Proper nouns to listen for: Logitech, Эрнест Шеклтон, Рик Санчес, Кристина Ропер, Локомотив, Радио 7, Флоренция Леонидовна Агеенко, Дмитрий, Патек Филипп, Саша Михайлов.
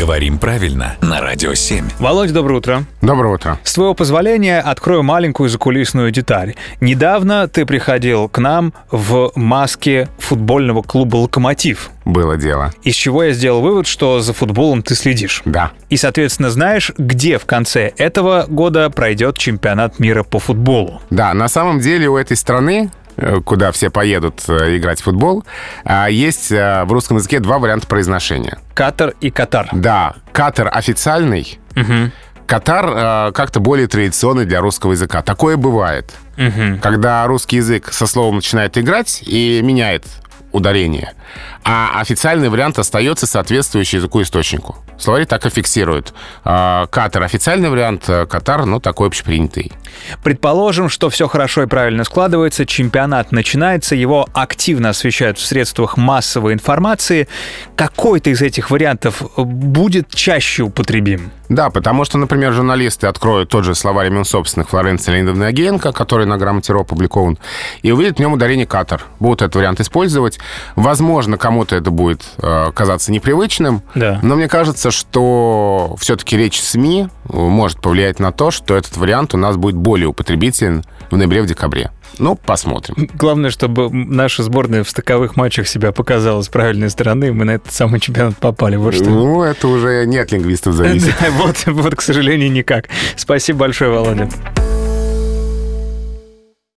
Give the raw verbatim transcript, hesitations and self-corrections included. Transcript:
Говорим правильно на Радио семь. Володь, доброе утро. Доброе утро. С твоего позволения открою маленькую закулисную деталь. Недавно ты приходил к нам в маске футбольного клуба «Локомотив». Было дело. Из чего я сделал вывод, что за футболом ты следишь. Да. И, соответственно, знаешь, где в конце этого года пройдет чемпионат мира по футболу. Да, на самом деле у этой страны, куда все поедут играть в футбол, есть в русском языке два варианта произношения. Катар и Катар. Да, Катар официальный, угу. Катар как-то более традиционный для русского языка. Такое бывает, угу. Когда русский язык со словом начинает играть и меняет ударение, а официальный вариант остается соответствующий языку источнику. Словари так и фиксируют. Катар — официальный вариант, Катар, ну, такой общепринятый. Предположим, что все хорошо и правильно складывается, чемпионат начинается, его активно освещают в средствах массовой информации. Какой-то из этих вариантов будет чаще употребим? Да, потому что, например, журналисты откроют тот же словарь имен собственных Флоренции Леонидовны Агеенко, который на «Грамоте.ру» опубликован, и увидят в нем ударение «Катар». Будут этот вариант использовать. Возможно, кому-то это будет э, казаться непривычным, да. Но мне кажется, что все-таки речь СМИ может повлиять на то, что этот вариант у нас будет более употребителен в ноябре-декабре. Ну, посмотрим. Главное, чтобы наша сборная в стыковых матчах себя показала с правильной стороны, мы на этот самый чемпионат попали. Вот что. Ну, это уже не от лингвистов зависит. Вот, к сожалению, никак. Спасибо большое, Володя.